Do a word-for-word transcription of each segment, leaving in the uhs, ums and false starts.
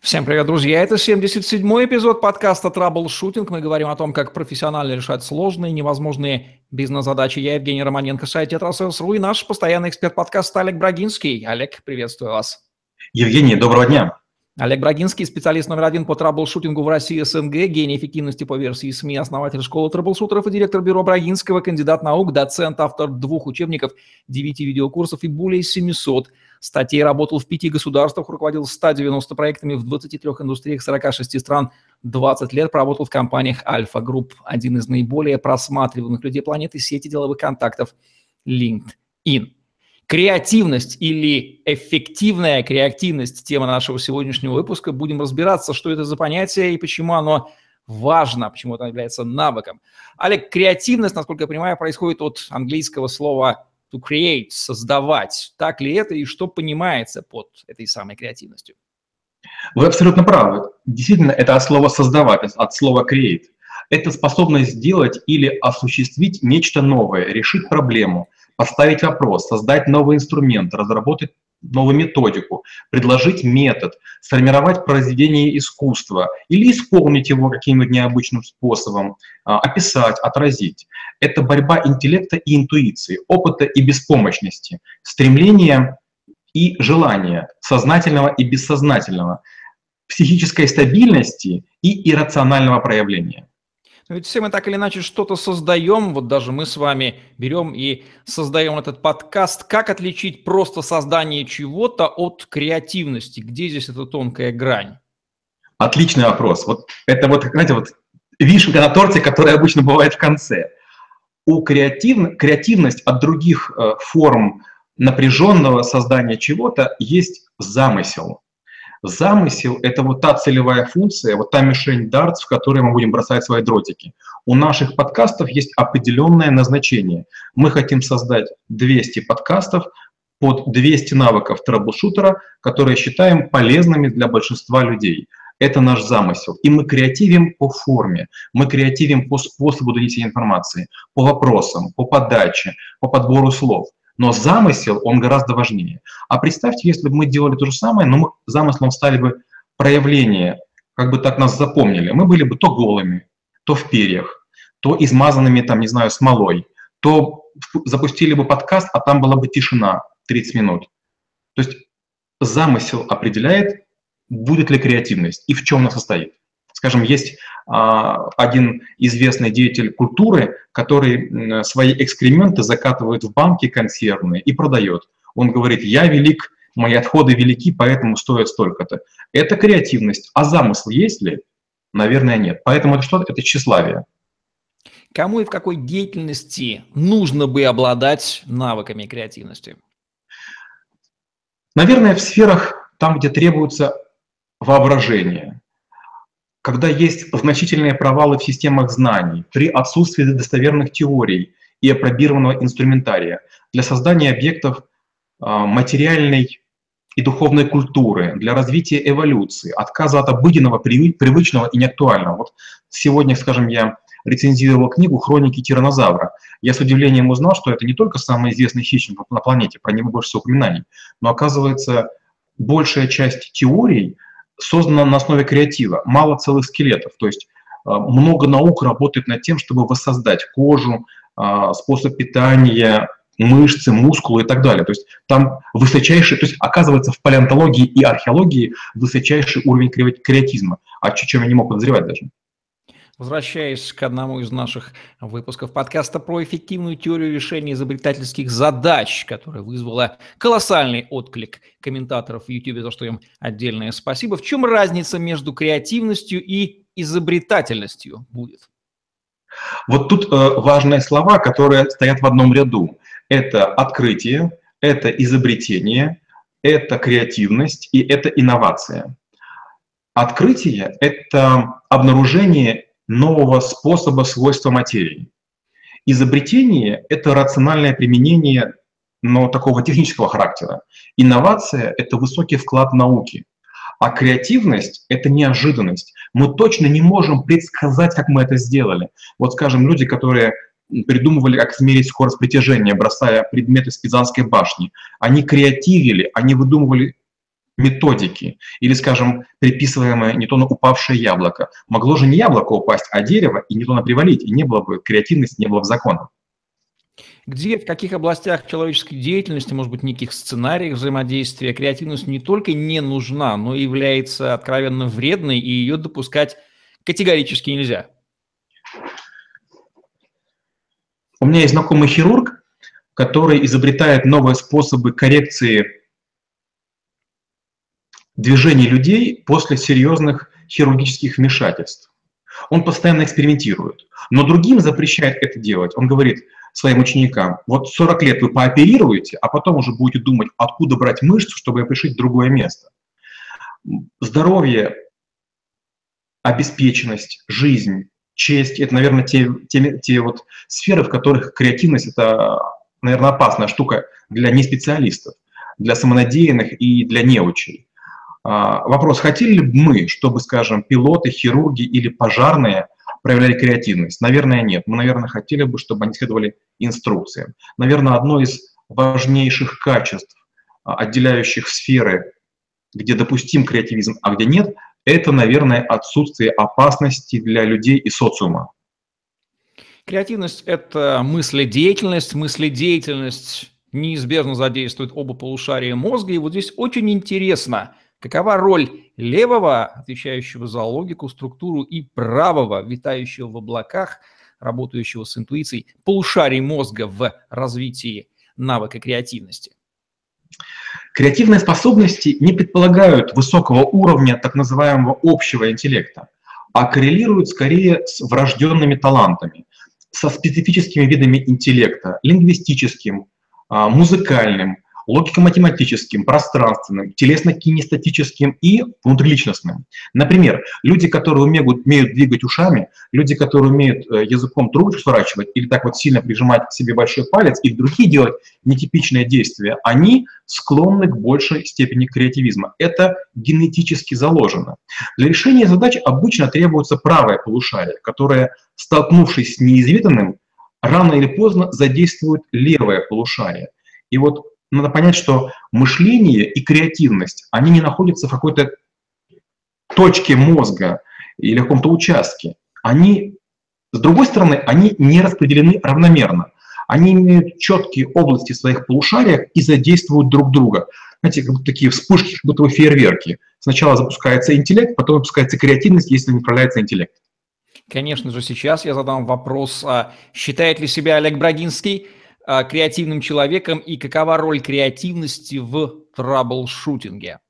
Всем привет, друзья! Это семьдесят седьмой эпизод подкаста «Траблшутинг». Мы говорим о том, как профессионально решать сложные, невозможные бизнес-задачи. Я, Евгений Романенко, сайт «Траблшутинг.ру» и наш постоянный эксперт подкаста Олег Брагинский. Олег, приветствую вас. Евгений, доброго дня. Олег Брагинский, специалист номер один по траблшутингу в России и СНГ, гений эффективности по версии СМИ, основатель школы траблшутеров и директор бюро Брагинского, кандидат наук, доцент, автор двух учебников, девяти видеокурсов и более семисот статей. Работал в пяти государствах, руководил ста девяноста проектами в двадцати трёх индустриях сорока шести стран, двадцать лет проработал в компаниях Альфа Групп, один из наиболее просматриваемых людей планеты, сети деловых контактов LinkedIn. Креативность или эффективная креативность – тема нашего сегодняшнего выпуска. Будем разбираться, что это за понятие и почему оно важно, почему это является навыком. Олег, креативность, насколько я понимаю, происходит от английского слова to create – создавать. Так ли это и что понимается под этой самой креативностью? Вы абсолютно правы. Действительно, это от слова «создавать», от слова create. Это способность сделать или осуществить нечто новое, решить проблему, поставить вопрос, создать новый инструмент, разработать новую методику, предложить метод, сформировать произведение искусства или исполнить его каким-нибудь необычным способом, описать, отразить. Это борьба интеллекта и интуиции, опыта и беспомощности, стремления и желания, сознательного и бессознательного, психической стабильности и иррационального проявления. Ведь все мы так или иначе что-то создаем, вот даже мы с вами берем и создаем этот подкаст. Как отличить просто создание чего-то от креативности? Где здесь эта тонкая грань? Отличный вопрос. Вот это вот, знаете, вот вишенка на торте, которая обычно бывает в конце. У креатив... креативность от других э, форм напряженного создания чего-то есть замысел. Замысел — это вот та целевая функция, вот та мишень дартс, в которой мы будем бросать свои дротики. У наших подкастов есть определенное назначение. Мы хотим создать двести подкастов под двести навыков траблшутера, которые считаем полезными для большинства людей. Это наш замысел. И мы креативим по форме, мы креативим по способу донесения информации, по вопросам, по подаче, по подбору слов. Но замысел, он гораздо важнее. А представьте, если бы мы делали то же самое, но мы замыслом стали бы проявление, как бы так нас запомнили. Мы были бы то голыми, то в перьях, то измазанными, там, не знаю, смолой, то запустили бы подкаст, а там была бы тишина тридцать минут. То есть замысел определяет, будет ли креативность и в чем она состоит. Скажем, есть а, один известный деятель культуры, который свои экскременты закатывает в банки консервные и продает. Он говорит: «Я велик, мои отходы велики, поэтому стоят столько-то». Это креативность. А замысл есть ли? Наверное, нет. Поэтому это что-то, это тщеславие. Кому и в какой деятельности нужно бы обладать навыками креативности? Наверное, в сферах, там, где требуется воображение. Когда есть значительные провалы в системах знаний, при отсутствии достоверных теорий и апробированного инструментария для создания объектов материальной и духовной культуры, для развития эволюции, отказа от обыденного, привычного и неактуального. Вот сегодня, скажем, я рецензировал книгу «Хроники тираннозавра». Я с удивлением узнал, что это не только самый известный хищник на планете, про него больше всего упоминаний, но, оказывается, большая часть теорий создана на основе креатива, мало целых скелетов. То есть много наук работает над тем, чтобы воссоздать кожу, способ питания, мышцы, мускулы и так далее. То есть там высочайший, то есть оказывается в палеонтологии и археологии высочайший уровень креатизма, о чем я не мог подозревать даже. Возвращаясь к одному из наших выпусков подкаста про эффективную теорию решения изобретательских задач, которая вызвала колоссальный отклик комментаторов в YouTube, за что им отдельное спасибо. В чем разница между креативностью и изобретательностью будет? Вот тут э, важные слова, которые стоят в одном ряду. Это открытие, это изобретение, это креативность и это инновация. Открытие — это обнаружение нового способа свойства материи. Изобретение — это рациональное применение, но такого технического характера. Инновация — это высокий вклад науки. А креативность — это неожиданность. Мы точно не можем предсказать, как мы это сделали. Вот, скажем, люди, которые придумывали, как измерить скорость притяжения, бросая предметы с Пизанской башни, они креативили, они выдумывали методики или, скажем, приписываемое Ньютону упавшее яблоко. Могло же не яблоко упасть, а дерево, и Ньютона привалить, и не было бы креативности, не было бы законов. Где, в каких областях человеческой деятельности, может быть, неких сценариев взаимодействия, креативность не только не нужна, но и является откровенно вредной, и ее допускать категорически нельзя? У меня есть знакомый хирург, который изобретает новые способы коррекции движений людей после серьезных хирургических вмешательств. Он постоянно экспериментирует, но другим запрещает это делать. Он говорит своим ученикам: вот сорок лет вы пооперируете, а потом уже будете думать, откуда брать мышцу, чтобы пришить другое место. Здоровье, обеспеченность, жизнь, честь — это, наверное, те, те, те вот сферы, в которых креативность — это, наверное, опасная штука для неспециалистов, для самонадеянных и для неучей. Вопрос: хотели бы мы, чтобы, скажем, пилоты, хирурги или пожарные проявляли креативность? Наверное, нет. Мы, наверное, хотели бы, чтобы они следовали инструкциям. Наверное, одно из важнейших качеств, отделяющих сферы, где допустим креативизм, а где нет, это, наверное, отсутствие опасности для людей и социума. Креативность — это мыследеятельность, мыследеятельность неизбежно задействует оба полушария мозга, и вот здесь очень интересно, какова роль левого, отвечающего за логику, структуру, и правого, витающего в облаках, работающего с интуицией, полушарий мозга в развитии навыка креативности? Креативные способности не предполагают высокого уровня так называемого общего интеллекта, а коррелируют скорее с врожденными талантами, со специфическими видами интеллекта, лингвистическим, музыкальным, логико-математическим, пространственным, телесно-кинестатическим и внутриличностным. Например, люди, которые умеют, умеют двигать ушами, люди, которые умеют языком трубочку сворачивать или так вот сильно прижимать к себе большой палец и другие делать нетипичные действия, они склонны к большей степени креативизма. Это генетически заложено. Для решения задач обычно требуется правое полушарие, которое, столкнувшись с неизведанным, рано или поздно задействует левое полушарие. И вот надо понять, что мышление и креативность, они не находятся в какой-то точке мозга или в каком-то участке. Они, с другой стороны, они не распределены равномерно. Они имеют четкие области в своих полушариях и задействуют друг друга. Знаете, как будто такие вспышки, как будто фейерверки. Сначала запускается интеллект, потом запускается креативность, если не управляется интеллект. Конечно же, сейчас я задам вопрос, считает ли себя Олег Брагинский креативным человеком и какова роль креативности в траблшутинге?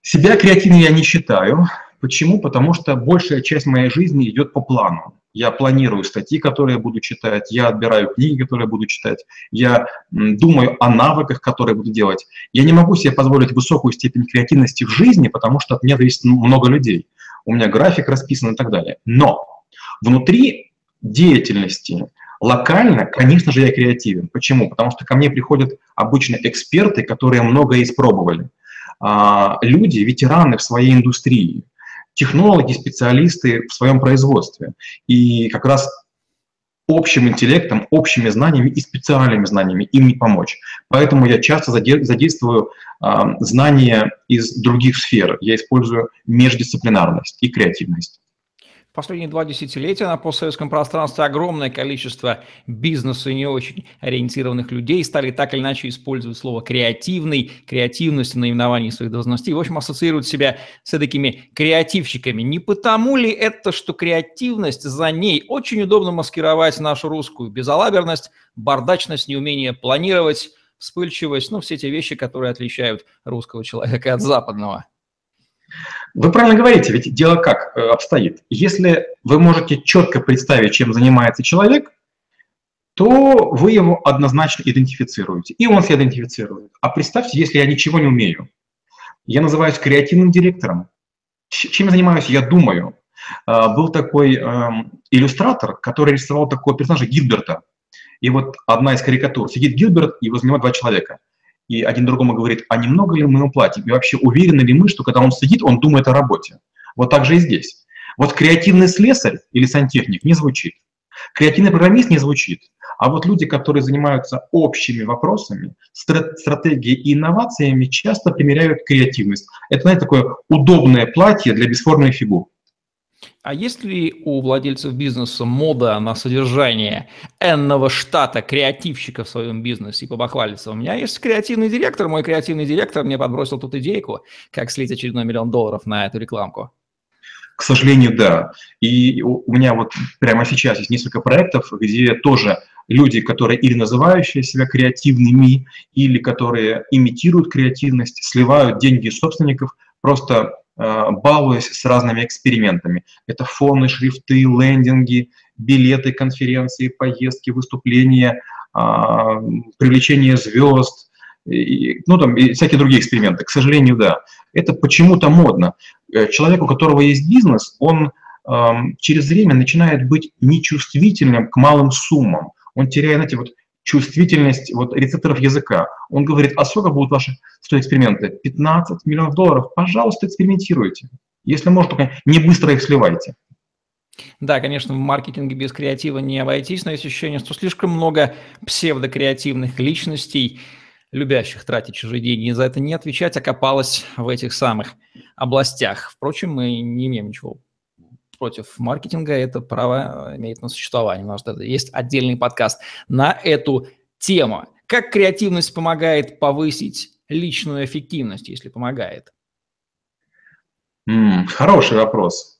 Себя креативным я не считаю. Почему? Потому что большая часть моей жизни идет по плану. Я планирую статьи, которые я буду читать, я отбираю книги, которые я буду читать, я думаю о навыках, которые буду делать. Я не могу себе позволить высокую степень креативности в жизни, потому что от меня зависит много людей. У меня график расписан и так далее. Но внутри деятельности локально, конечно же, я креативен. Почему? Потому что ко мне приходят обычно эксперты, которые многое испробовали. А, люди, ветераны в своей индустрии, технологи, специалисты в своем производстве. И как раз общим интеллектом, общими знаниями и специальными знаниями им не помочь. Поэтому я часто задействую а, знания из других сфер. Я использую междисциплинарность и креативность. Последние два десятилетия на постсоветском пространстве огромное количество бизнеса и не очень ориентированных людей стали так или иначе использовать слово «креативный», «креативность» в наименовании своих должностей. В общем, ассоциируют себя с такими креативщиками. Не потому ли это, что креативность, за ней очень удобно маскировать нашу русскую безалаберность, бардачность, неумение планировать, вспыльчивость, ну, все те вещи, которые отличают русского человека от западного? Вы правильно говорите, ведь дело как обстоит. Если вы можете четко представить, чем занимается человек, то вы его однозначно идентифицируете, и он себя идентифицирует. А представьте, если я ничего не умею. Я называюсь креативным директором. Чем я занимаюсь? Я думаю. Был такой иллюстратор, который рисовал такого персонажа Гилберта. И вот одна из карикатур. Сидит Гилберт, и возле него два человека. И один другому говорит: а немного ли мы ему платим? И вообще уверены ли мы, что когда он сидит, он думает о работе? Вот так же и здесь. Вот креативный слесарь или сантехник не звучит. Креативный программист не звучит, а вот люди, которые занимаются общими вопросами, стратегией и инновациями, часто примеряют креативность. Это, знаете, такое удобное платье для бесформенной фигуры. А есть ли у владельцев бизнеса мода на содержание энного штата креативщика в своем бизнесе и побахвалиться? У меня есть креативный директор, мой креативный директор мне подбросил тут идейку, как слить очередной миллион долларов на эту рекламку. К сожалению, да. И у меня вот прямо сейчас есть несколько проектов, где тоже люди, которые или называющие себя креативными, или которые имитируют креативность, сливают деньги собственников, просто э, балуясь с разными экспериментами. Это фоны, шрифты, лендинги, билеты, конференции, поездки, выступления, э, привлечение звезд. И, ну, там, и всякие другие эксперименты. К сожалению, да. Это почему-то модно. Человек, у которого есть бизнес, он эм, через время начинает быть нечувствительным к малым суммам. Он теряет, знаете, вот, чувствительность вот, рецепторов языка. Он говорит, а сколько будут ваши сто эксперименты? пятнадцать миллионов долларов? Пожалуйста, экспериментируйте. Если можно, только не быстро их сливайте. Да, конечно, в маркетинге без креатива не обойтись, но есть ощущение, что слишком много псевдокреативных личностей, любящих тратить чужие деньги и за это не отвечать, окопалась в этих самых областях. Впрочем, мы не имеем ничего против маркетинга, это право имеет на существование. У нас есть отдельный подкаст на эту тему. Как креативность помогает повысить личную эффективность, если помогает? Mm, хороший вопрос.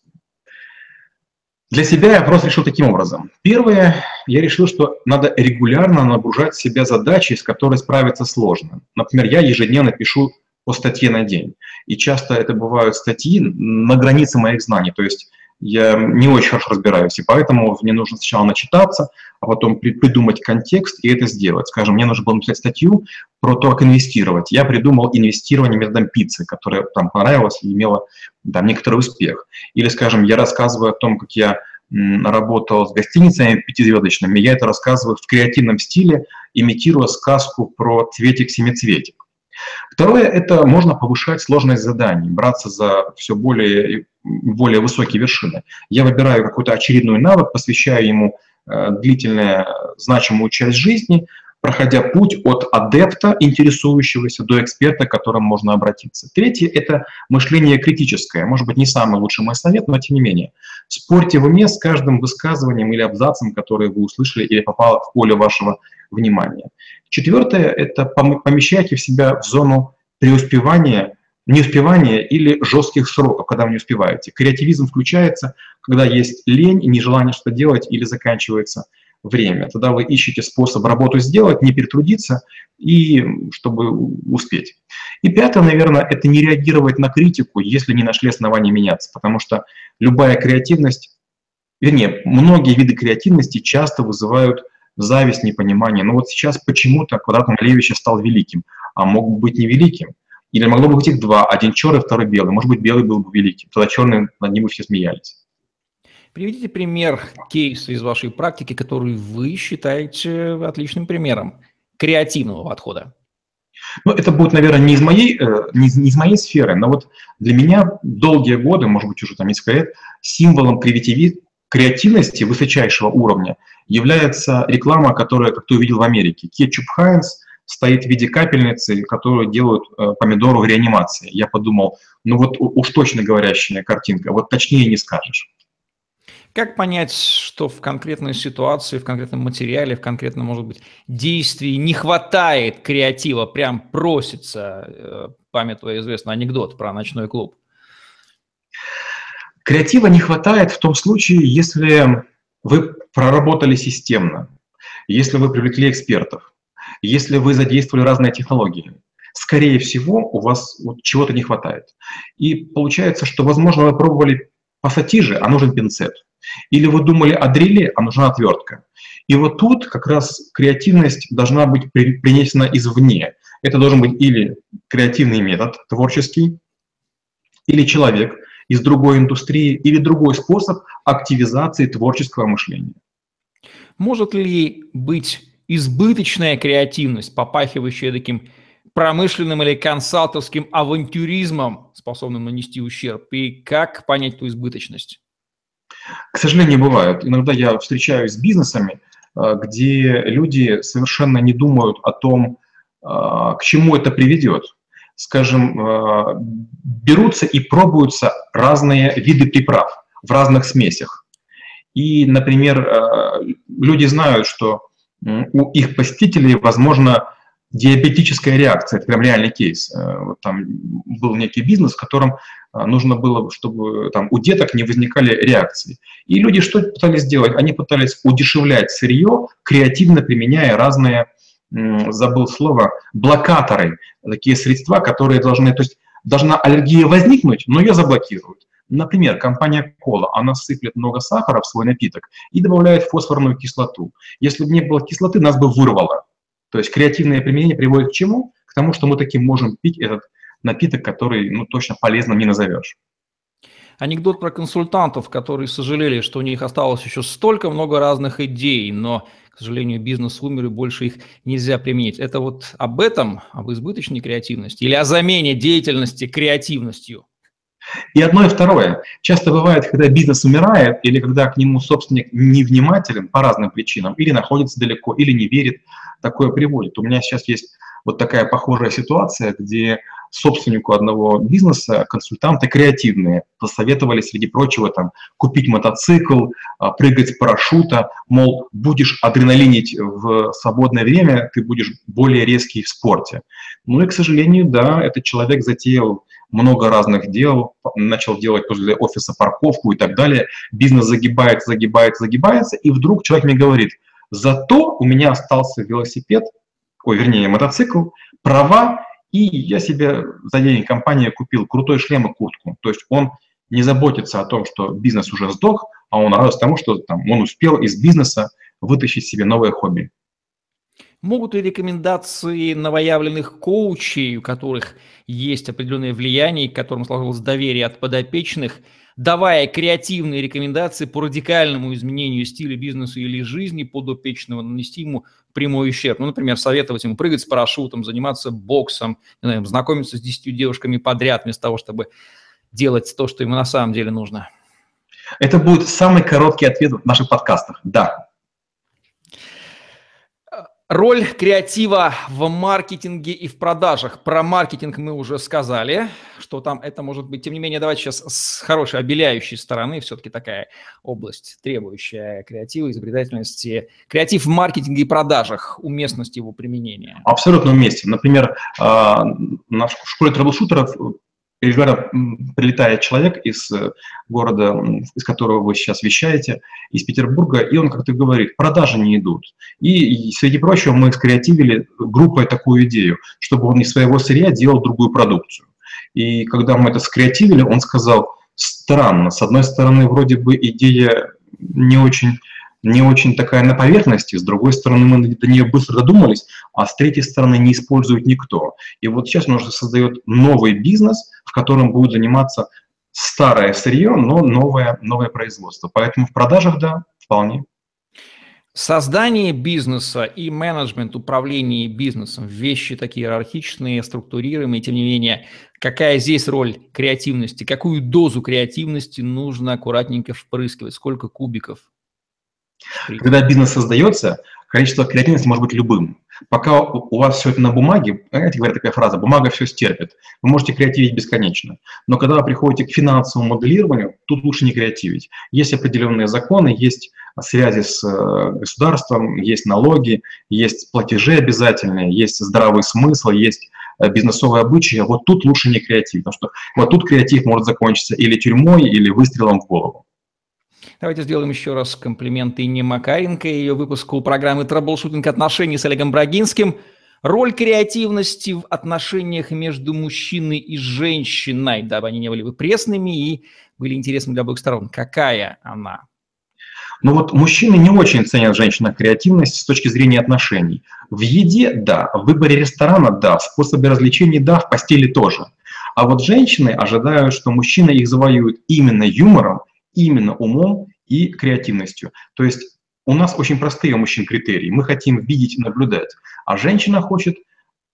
Для себя я просто решил таким образом. Первое, я решил, что надо регулярно нагружать себя задачей, с которой справиться сложно. Например, я ежедневно пишу по статье на день. И часто это бывают статьи на границе моих знаний. То есть я не очень хорошо разбираюсь, и поэтому мне нужно сначала начитаться, а потом придумать контекст и это сделать. Скажем, мне нужно было написать статью про то, как инвестировать. Я придумал инвестирование методом пиццы, которое там понравилось и имело там, некоторый успех. Или, скажем, я рассказываю о том, как я работал с гостиницами пятизвездочными, я это рассказываю в креативном стиле, имитируя сказку про цветик-семицветик. Второе – это можно повышать сложность заданий, браться за все более, более высокие вершины. Я выбираю какой-то очередной навык, посвящаю ему э, длительную значимую часть жизни, проходя путь от адепта, интересующегося, до эксперта, к которому можно обратиться. Третье – это мышление критическое. Может быть, не самый лучший мой совет, но тем не менее. Спорьте в уме с каждым высказыванием или абзацем, которое вы услышали или попало в поле вашего внимания. Четвертое – это помещайте в себя в зону преуспевания, неуспевания или жестких сроков, когда вы не успеваете. Креативизм включается, когда есть лень, нежелание что-то делать или заканчивается время. Тогда вы ищете способ работу сделать, не перетрудиться, и чтобы успеть. И пятое, наверное, это не реагировать на критику, если не нашли оснований меняться, потому что любая креативность, вернее, многие виды креативности часто вызывают зависть, непонимание. Но вот сейчас почему-то квадрат Малевича стал великим, а мог быть невеликим. Или могло бы быть их два, один черный, второй белый. Может быть, белый был бы великим, тогда черный, над ним бы все смеялись. Приведите пример кейса из вашей практики, который вы считаете отличным примером креативного подхода. Ну, это будет, наверное, не из моей, не из, не из моей сферы, но вот для меня долгие годы, может быть, уже там несколько лет, символом креативизма, креативности высочайшего уровня является реклама, которую, как ты увидел в Америке, кетчуп Хайнц стоит в виде капельницы, которую делают э, помидору в реанимации. Я подумал, ну вот уж точно говорящая картинка, вот точнее не скажешь. Как понять, что в конкретной ситуации, в конкретном материале, в конкретном, может быть, действии не хватает креатива, прям просится, памятуя известный анекдот про ночной клуб? Креатива не хватает в том случае, если вы проработали системно, если вы привлекли экспертов, если вы задействовали разные технологии. Скорее всего, у вас вот чего-то не хватает. И получается, что, возможно, вы пробовали пассатижи, а нужен пинцет. Или вы думали о дреле, а нужна отвертка. И вот тут как раз креативность должна быть принесена извне. Это должен быть или креативный метод творческий, или человек из другой индустрии или другой способ активизации творческого мышления. Может ли быть избыточная креативность, попахивающая таким промышленным или консалтовским авантюризмом, способным нанести ущерб? И как понять эту избыточность? К сожалению, бывают. Иногда я встречаюсь с бизнесами, где люди совершенно не думают о том, к чему это приведет. Скажем, берутся и пробуются разные виды приправ в разных смесях. И, например, люди знают, что у их посетителей, возможно, диабетическая реакция. Это прям реальный кейс. Вот там был некий бизнес, в котором нужно было, чтобы там, у деток не возникали реакции. И люди что пытались сделать? Они пытались удешевлять сырье, креативно применяя разные, забыл слово, блокаторы. Такие средства, которые должны... То есть должна аллергия возникнуть, но ее заблокируют. Например, компания «Кола», она сыплет много сахара в свой напиток и добавляет фосфорную кислоту. Если бы не было кислоты, нас бы вырвало. То есть креативное применение приводит к чему? К тому, что мы таки можем пить этот напиток, который, ну, точно полезным не назовешь. Анекдот про консультантов, которые сожалели, что у них осталось еще столько много разных идей, но, к сожалению, бизнес умер и больше их нельзя применить. Это вот об этом, об избыточной креативности или о замене деятельности креативностью? И одно, и второе. Часто бывает, когда бизнес умирает, или когда к нему собственник невнимателен по разным причинам, или находится далеко, или не верит, такое приводит. У меня сейчас есть вот такая похожая ситуация, где собственнику одного бизнеса консультанты креативные посоветовали, среди прочего, там, купить мотоцикл, прыгать с парашюта, мол, будешь адреналинить в свободное время, ты будешь более резкий в спорте. Ну и, к сожалению, да, этот человек затеял много разных дел, начал делать после офиса парковку и так далее. Бизнес загибается, загибается, загибается, и вдруг человек мне говорит: зато у меня остался велосипед, ой, вернее, мотоцикл, права, и я себе за деньги компании купил крутой шлем и куртку. То есть он не заботится о том, что бизнес уже сдох, а он радуется тому, что там, он успел из бизнеса вытащить себе новое хобби. Могут ли рекомендации новоявленных коучей, у которых есть определенное влияние, к которым сложилось доверие от подопечных, давая креативные рекомендации по радикальному изменению стиля бизнеса или жизни подопечного, нанести ему прямой ущерб? Ну, например, советовать ему прыгать с парашютом, заниматься боксом, не знаю, знакомиться с десятью девушками подряд, вместо того, чтобы делать то, что ему на самом деле нужно. Это будет самый короткий ответ в наших подкастах. Да. Роль креатива в маркетинге и в продажах. Про маркетинг мы уже сказали, что там это может быть. Тем не менее, давайте сейчас с хорошей обеляющей стороны, все-таки такая область, требующая креатива, изобретательности. Креатив в маркетинге и продажах, уместность его применения. Абсолютно уместен. Например, на школе траблшутеров регулярно прилетает человек из города, из которого вы сейчас вещаете, из Петербурга, и он как-то говорит: продажи не идут. И, среди прочего, мы скреативили группой такую идею, чтобы он из своего сырья делал другую продукцию. И когда мы это скреативили, он сказал: странно, с одной стороны, вроде бы идея не очень, не очень такая на поверхности, с другой стороны, мы до нее быстро додумались, а с третьей стороны не использует никто. И вот сейчас он уже создает новый бизнес, в котором будет заниматься старое сырье, но новое, новое производство. Поэтому в продажах, да, вполне. Создание бизнеса и менеджмент, управление бизнесом, вещи такие иерархичные, структурируемые, тем не менее, какая здесь роль креативности, какую дозу креативности нужно аккуратненько впрыскивать, сколько кубиков? Когда бизнес создается, количество креативности может быть любым. Пока у вас все это на бумаге, знаете, говорят такая фраза: бумага все стерпит. Вы можете креативить бесконечно. Но когда вы приходите к финансовому моделированию, тут лучше не креативить. Есть определенные законы, есть связи с государством, есть налоги, есть платежи обязательные, есть здравый смысл, есть бизнесовые обычаи. Вот тут лучше не креативить, потому что вот тут креатив может закончиться или тюрьмой, или выстрелом в голову. Давайте сделаем еще раз комплименты Инне Макаренко и ее выпуску программы «Траблшутинг. Отношения» с Олегом Брагинским. Роль креативности в отношениях между мужчиной и женщиной, дабы они не были бы пресными и были интересны для обоих сторон. Какая она? Ну вот мужчины не очень ценят женщину креативность с точки зрения отношений. В еде – да, в выборе ресторана – да, в способе развлечений – да, в постели тоже. А вот женщины ожидают, что мужчина их завоюет именно юмором, именно умом и креативностью. То есть у нас очень простые у мужчин критерии. Мы хотим видеть и наблюдать. А женщина хочет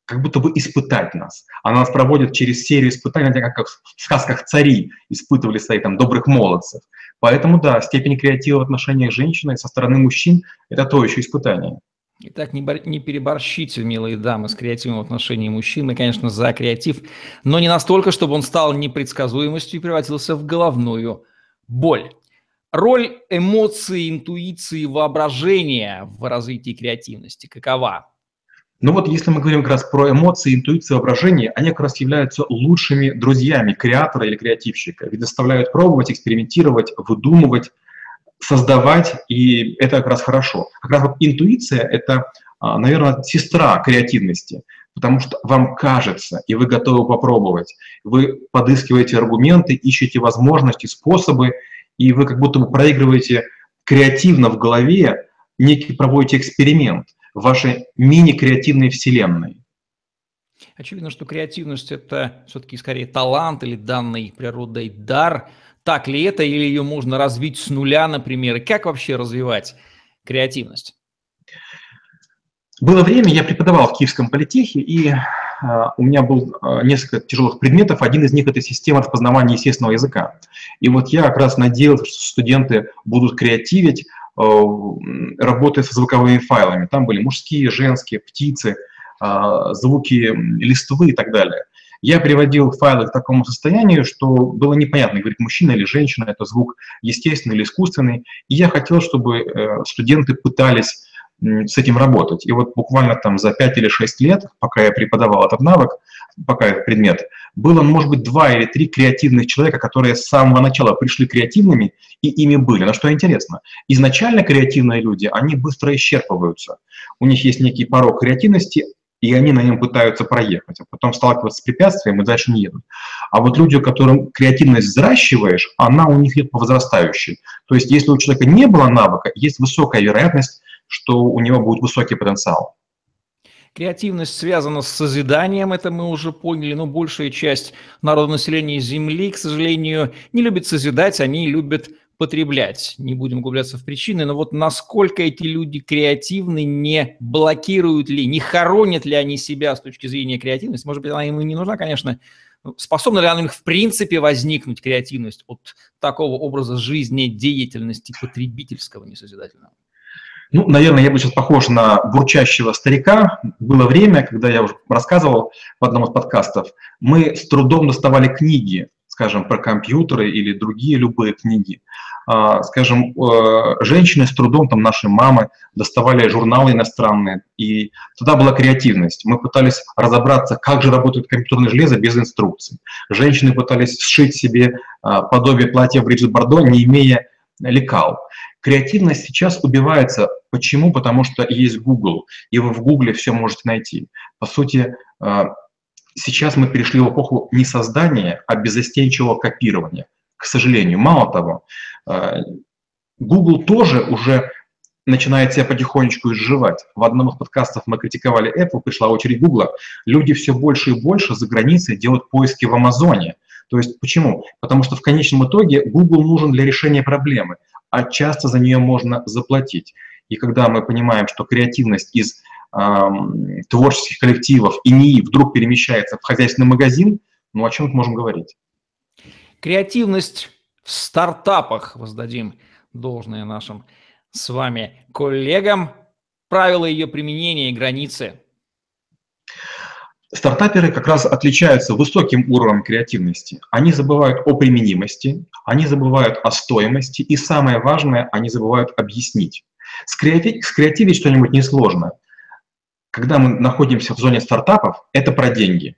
как будто бы испытать нас. Она нас проводит через серию испытаний, как в сказках цари испытывали своих там добрых молодцев. Поэтому, да, степень креатива в отношениях женщины со стороны мужчин – это то еще испытание. Итак, не, бор... не переборщите, милые дамы, с креативом в отношении мужчин. Мы, конечно, за креатив, но не настолько, чтобы он стал непредсказуемостью и превратился в головную боль. Роль эмоций, интуиции, воображения в развитии креативности какова? Ну вот, если мы говорим как раз про эмоции, интуицию, воображение, они как раз являются лучшими друзьями креатора или креативщика. Ведь заставляют пробовать, экспериментировать, выдумывать, создавать, и это как раз хорошо. Как раз вот интуиция — это, наверное, сестра креативности, потому что вам кажется, и вы готовы попробовать. Вы подыскиваете аргументы, ищете возможности, способы, и вы как будто бы проигрываете креативно в голове, некий проводите эксперимент в вашей мини-креативной вселенной. Очевидно, что креативность — это все-таки скорее талант или данный природой дар. Так ли это, или ее можно развить с нуля, например? И как вообще развивать креативность? Было время, я преподавал в Киевском политехе, и э, у меня был э, несколько тяжелых предметов. Один из них — это система распознавания естественного языка. И вот я как раз надеялся, что студенты будут креативить, э, работая со звуковыми файлами. Там были мужские, женские, птицы, э, звуки листвы и так далее. Я приводил файлы к такому состоянию, что было непонятно, говорит, мужчина или женщина, это звук естественный или искусственный. И я хотел, чтобы студенты пытались с этим работать. И вот буквально там за пять или шесть лет, пока я преподавал этот навык, пока этот предмет, было, может быть, два или три креативных человека, которые с самого начала пришли креативными и ими были. Но что интересно, изначально креативные люди, они быстро исчерпываются. У них есть некий порог креативности, и они на нем пытаются проехать, а потом сталкиваются с препятствием и дальше не едут. А вот люди, которым креативность взращиваешь, она у них идет по возрастающей. То есть если у человека не было навыка, есть высокая вероятность, что у него будет высокий потенциал. Креативность связана с созиданием, это мы уже поняли, но большая часть народонаселения Земли, к сожалению, не любит созидать, они любят потреблять. Не будем углубляться в причины, но вот насколько эти люди креативны, не блокируют ли, не хоронят ли они себя с точки зрения креативности? Может быть, она им и не нужна, конечно. Способна ли она у них в принципе возникнуть, креативность, от такого образа жизни, деятельности потребительского, несозидательного? Ну, наверное, я бы сейчас похож на бурчащего старика. Было время, когда я уже рассказывал в одном из подкастов, мы с трудом доставали книги, скажем, про компьютеры или другие любые книги. Скажем, женщины с трудом, там наши мамы, доставали журналы иностранные, и тогда была креативность. Мы пытались разобраться, как же работает компьютерное железо без инструкций. Женщины пытались сшить себе подобие платья Бриджит Бордо, не имея лекал. Креативность сейчас убивается. Почему? Потому что есть Google, и вы в Google все можете найти. По сути, сейчас мы перешли в эпоху не создания, а беззастенчивого копирования. К сожалению, мало того, Google тоже уже начинает себя потихонечку изживать. В одном из подкастов мы критиковали Apple, пришла очередь Google. Люди все больше и больше за границей делают поиски в Амазоне. То есть почему? Потому что в конечном итоге Google нужен для решения проблемы, а часто за нее можно заплатить. И когда мы понимаем, что креативность из э, творческих коллективов и эн и и вдруг перемещается в хозяйственный магазин, ну о чем мы можем говорить? Креативность в стартапах. Воздадим должное нашим с вами коллегам. Правила ее применения и границы. Стартаперы как раз отличаются высоким уровнем креативности. Они забывают о применимости, они забывают о стоимости, и самое важное, они забывают объяснить. Скреативить, скреативить что-нибудь несложно. Когда мы находимся в зоне стартапов, это про деньги.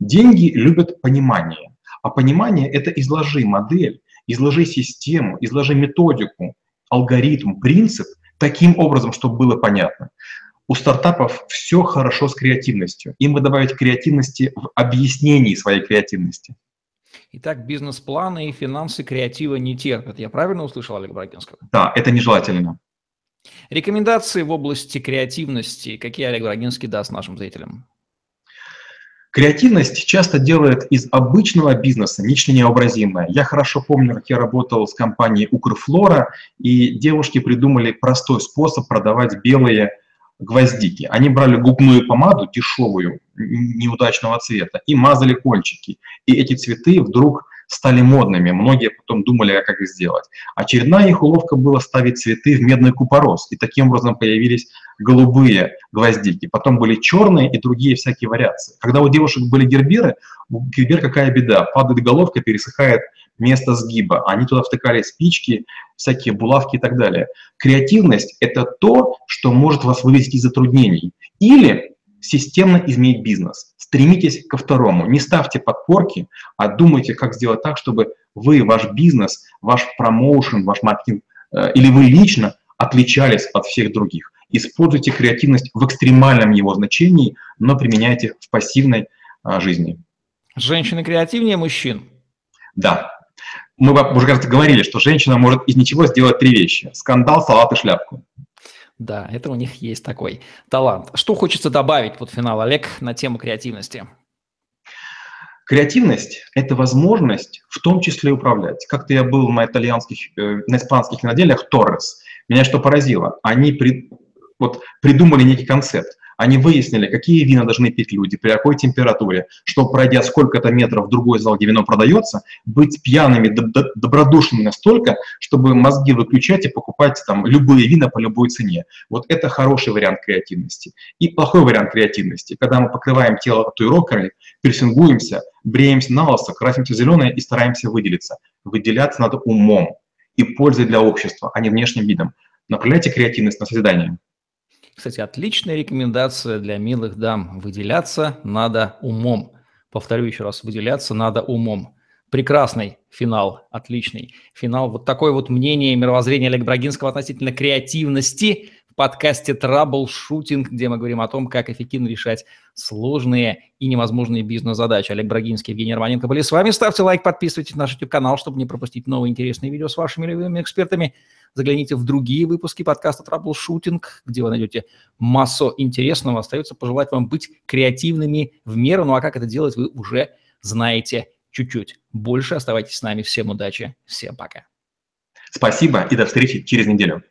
Деньги любят понимание, а понимание — это изложи модель, изложи систему, изложи методику, алгоритм, принцип таким образом, чтобы было понятно. У стартапов все хорошо с креативностью. Им бы добавить креативности в объяснении своей креативности. Итак, бизнес-планы и финансы креатива не терпят. Я правильно услышал, Олег Брагинского? Да, это нежелательно. Рекомендации в области креативности. Какие Олег Брагинский даст нашим зрителям? Креативность часто делает из обычного бизнеса нечто необразимое. Я хорошо помню, как я работал с компанией Укрфлора, и девушки придумали простой способ продавать белые гвоздики. Они брали губную помаду дешевую, неудачного цвета, и мазали кончики. И эти цветы вдруг стали модными. Многие потом думали, а как их сделать. Очередная их уловка была ставить цветы в медный купорос. И таким образом появились голубые гвоздики. Потом были черные и другие всякие вариации. Когда у девушек были герберы, у гербер какая беда? Падает головка, пересыхает место сгиба. Они туда втыкали спички, всякие булавки и так далее. Креативность – это то, что может вас вывести из затруднений. Или системно изменить бизнес. Стремитесь ко второму. Не ставьте подпорки, а думайте, как сделать так, чтобы вы, ваш бизнес, ваш промоушен, ваш маркетинг э, или вы лично отличались от всех других. Используйте креативность в экстремальном его значении, но применяйте в пассивной э, жизни. Женщины креативнее мужчин? Да. Мы уже, кажется, говорили, что женщина может из ничего сделать три вещи. Скандал, салат и шляпку. Да, это у них есть такой талант. Что хочется добавить под финал, Олег, на тему креативности? Креативность – это возможность в том числе управлять. Как-то я был на итальянских, на испанских виноделиях «Торрес». Меня что поразило? Они при, вот, придумали некий концепт. Они выяснили, какие вина должны пить люди, при какой температуре, что, пройдя сколько-то метров в другой зал, где вино продается, быть пьяными, добродушными настолько, чтобы мозги выключать и покупать там любые вина по любой цене. Вот это хороший вариант креативности. И плохой вариант креативности, когда мы покрываем тело татуировками, пирсингуемся, бреемся на лосо, красимся зеленое и стараемся выделиться. Выделяться надо умом и пользой для общества, а не внешним видом. Направляйте креативность на созидание. Кстати, отличная рекомендация для милых дам. Выделяться надо умом. Повторю еще раз, выделяться надо умом. Прекрасный финал, отличный финал. Вот такое вот мнение и мировоззрение Олега Брагинского относительно креативности в подкасте «Траблшутинг», где мы говорим о том, как эффективно решать сложные и невозможные бизнес-задачи. Олег Брагинский, Евгений Романенко были с вами. Ставьте лайк, подписывайтесь на наш YouTube-канал, чтобы не пропустить новые интересные видео с вашими любимыми экспертами. Загляните в другие выпуски подкаста «Траблшутинг», где вы найдете массу интересного. Остается пожелать вам быть креативными в меру. Ну а как это делать, вы уже знаете чуть-чуть больше. Оставайтесь с нами. Всем удачи, всем пока. Спасибо и до встречи через неделю.